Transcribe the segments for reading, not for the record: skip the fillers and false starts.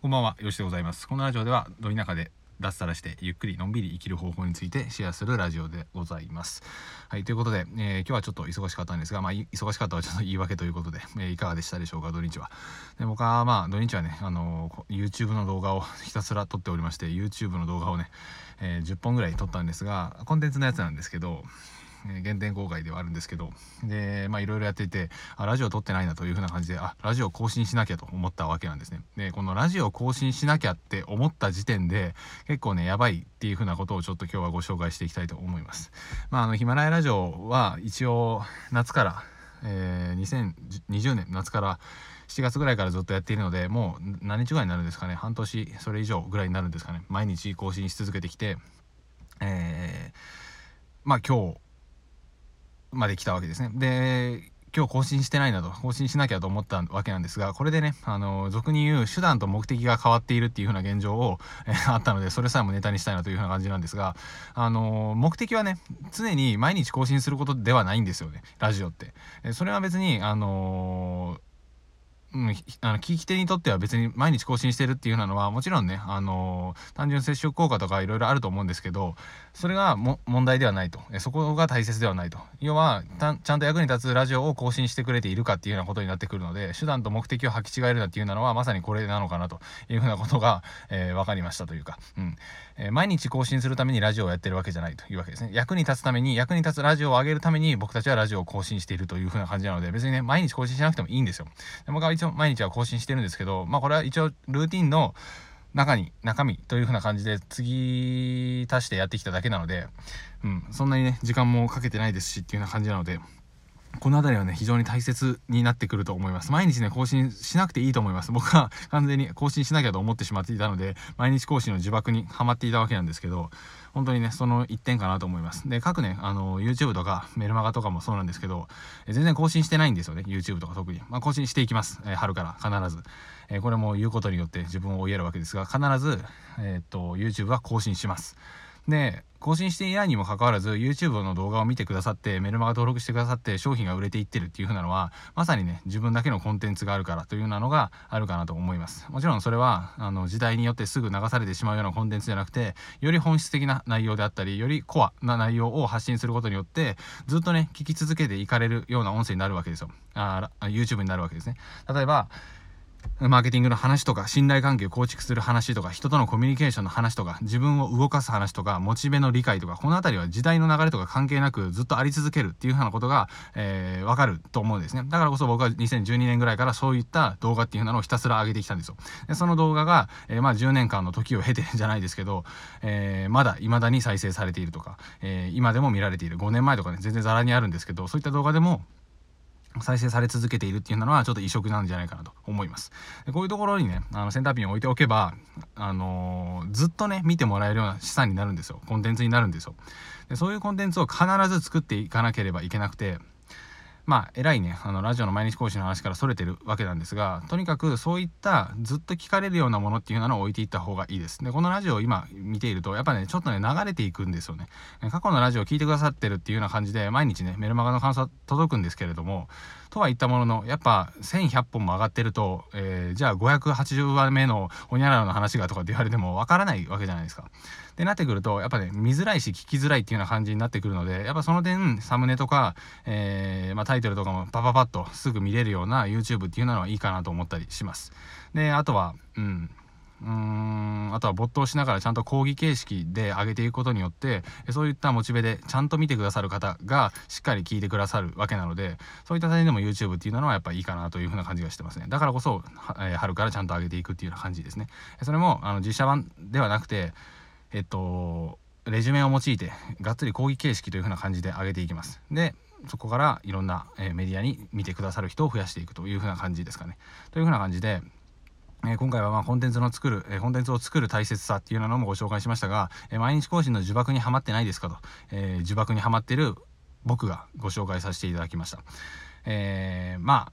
こんばんは、よしでございます。このラジオではど田舎で脱サラしてゆっくりのんびり生きる方法についてシェアするラジオでございます。はい、ということで、今日はちょっと忙しかったんですが、忙しかったはちょっと言い訳ということで、いかがでしたでしょうか。土日はで僕は土日はね、YouTube の動画をひたすら撮っておりまして、 YouTube の動画をね、10本ぐらい撮ったんですが、コンテンツのやつなんですけど、原点公開ではあるんですけど、でいろいろやっていて、ラジオ撮ってないなというふうな感じで、ラジオ更新しなきゃと思ったわけなんですね。でこのラジオ更新しなきゃって思った時点で結構ねやばいっていうふうなことをちょっと今日はご紹介していきたいと思います。ヒマラヤラジオは一応夏から、2020年夏から7月ぐらいからずっとやっているので、もう何日ぐらいになるんですかね、半年それ以上ぐらいになるんですかね。毎日更新し続けてきて、今日まで来たわけですね。で今日更新してないなと、更新しなきゃと思ったわけなんですが、これでね俗に言う手段と目的が変わっているっていう風な現状をあったので、それさえもネタにしたいなという風な感じなんですが、目的はね常に毎日更新することではないんですよね、ラジオって。それは別に聞き手にとっては別に毎日更新してるっていうのはもちろんね、単純接触効果とかいろいろあると思うんですけど、それが問題ではないと、そこが大切ではないと。要はちゃんと役に立つラジオを更新してくれているかっていうようなことになってくるので、手段と目的を履き違えるなっていうのはまさにこれなのかなというふうなことが、分かりましたというか、毎日更新するためにラジオをやってるわけじゃないというわけですね。役に立つラジオを上げるために僕たちはラジオを更新しているというふうな感じなので、別にね毎日更新しなくてもいいんですよ。でも一応毎日は更新してるんですけど、これは一応ルーティンの中身というふうな感じで次足してやってきただけなので、そんなにね時間もかけてないですしっていうような感じなので、このあたりはね非常に大切になってくると思います。毎日ね更新しなくていいと思います。僕は完全に更新しなきゃと思ってしまっていたので、毎日更新の呪縛にはまっていたわけなんですけど、本当にねその一点かなと思います。で各ねYouTube とかメルマガとかもそうなんですけど、全然更新してないんですよね。 YouTube とか特に、更新していきます、春から必ず、これも言うことによって自分を追いやるわけですが、必ず、YouTube は更新します。で更新していないにもかかわらず YouTube の動画を見てくださって、メルマガ登録してくださって、商品が売れていってるっていう風なのはまさにね自分だけのコンテンツがあるからというようなのがあるかなと思います。もちろんそれは時代によってすぐ流されてしまうようなコンテンツじゃなくて、より本質的な内容であったり、よりコアな内容を発信することによってずっとね聞き続けていかれるような音声になるわけですよ。YouTube になるわけですね。例えばマーケティングの話とか、信頼関係を構築する話とか、人とのコミュニケーションの話とか、自分を動かす話とか、モチベの理解とか、この辺りは時代の流れとか関係なくずっとあり続けるっていうようなことが、分かると思うんですね。だからこそ僕は2012年ぐらいからそういった動画っていうのをひたすら上げてきたんですよ。でその動画が、10年間の時を経てじゃないですけど、未だに再生されているとか、今でも見られている、5年前とかね全然ザラにあるんですけど、そういった動画でも再生され続けているっていうのはちょっと異色なんじゃないかなと思います。でこういうところにねセンターピンを置いておけば、ずっとね見てもらえるような資産になるんですよ、コンテンツになるんですよ。でそういうコンテンツを必ず作っていかなければいけなくて、えらいねラジオの毎日更新の話からそれてるわけなんですが、とにかくそういったずっと聞かれるようなものっていうのを置いていった方がいいです。でこのラジオを今見ているとやっぱねちょっとね流れていくんですよね。過去のラジオを聞いてくださってるっていうような感じで毎日ねメルマガの感想は届くんですけれども、とは言ったもののやっぱ1100本も上がってると、じゃあ580話目のホニャララの話がとかって言われてもわからないわけじゃないですか。でなってくるとやっぱね見づらいし聞きづらいっていうような感じになってくるので、やっぱその点サムネとか、タイトルとかもパッとすぐ見れるような YouTube っていうのはいいかなと思ったりします。であとは没頭しながらちゃんと講義形式で上げていくことによって、そういったモチベでちゃんと見てくださる方がしっかり聞いてくださるわけなので、そういった点でも YouTube っていうのはやっぱいいかなというふうな感じがしてますね。だからこそ春からちゃんと上げていくっていうような感じですね。それも実写版ではなくてレジュメを用いてがっつり講義形式というふうな感じで上げていきます。でそこからいろんなメディアに見てくださる人を増やしていくというふうな感じですかね。というふうな感じで今回はコンテンツを作る大切さっていうのもご紹介しましたが、毎日更新の呪縛にはまってないですかと、呪縛にはまってる僕がご紹介させていただきました。毎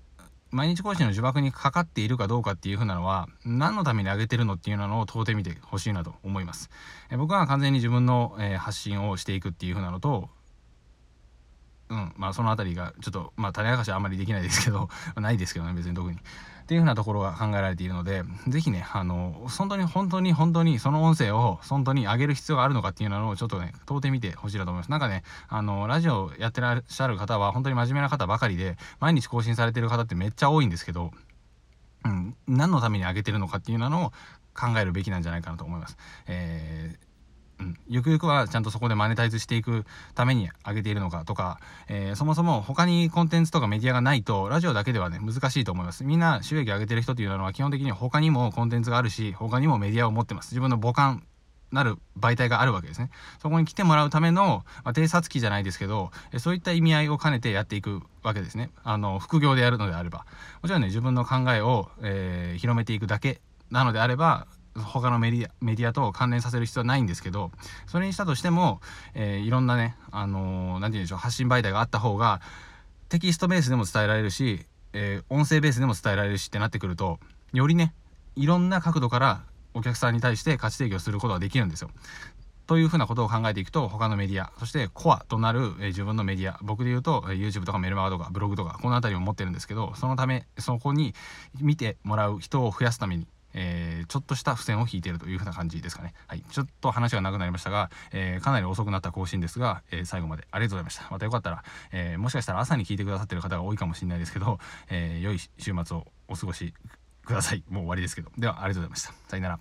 日更新の呪縛にかかっているかどうかっていう風なのは何のために上げてるのっていうのを問うてみてほしいなと思います。僕は完全に自分の発信をしていくっていう風なのと、うん、まあそのあたりがちょっとまあ種明かしはあんまりできないですけどないですけどね、別に特にっていうふうなところが考えられているので、ぜひね、本当にその音声を本当に上げる必要があるのかっていうのをちょっとね問うてみてほしいなと思います。なんかね、ラジオやってらっしゃる方は本当に真面目な方ばかりで、毎日更新されてる方ってめっちゃ多いんですけど、うん、何のために上げてるのかっていうのを考えるべきなんじゃないかなと思います。うん、ゆくゆくはちゃんとそこでマネタイズしていくために上げているのかとか、そもそも他にコンテンツとかメディアがないとラジオだけではね難しいと思います。みんな収益上げてる人っていうのは基本的に他にもコンテンツがあるし、他にもメディアを持ってます。自分の母艦なる媒体があるわけですね。そこに来てもらうための、まあ、偵察機じゃないですけど、そういった意味合いを兼ねてやっていくわけですね。副業でやるのであれば、もちろんね自分の考えを、広めていくだけなのであれば他のメディアと関連させる必要はないんですけど、それにしたとしても、いろんなね、なんて言うんでしょう、発信媒体があった方がテキストベースでも伝えられるし、音声ベースでも伝えられるしってなってくると、よりねいろんな角度からお客さんに対して価値提供することができるんですよ。というふうなことを考えていくと、他のメディア、そしてコアとなる自分のメディア、僕で言うと YouTube とかメルマガとかブログとかこの辺りを持ってるんですけど、そのためそこに見てもらう人を増やすためにちょっとした付箋を引いているというふうな感じですかね。はい、ちょっと話が長くなりましたが、かなり遅くなった更新ですが、最後までありがとうございました。またよかったら、もしかしたら朝に聞いてくださっている方が多いかもしれないですけど、良い週末をお過ごしください。もう終わりですけど。ではありがとうございました。さよなら。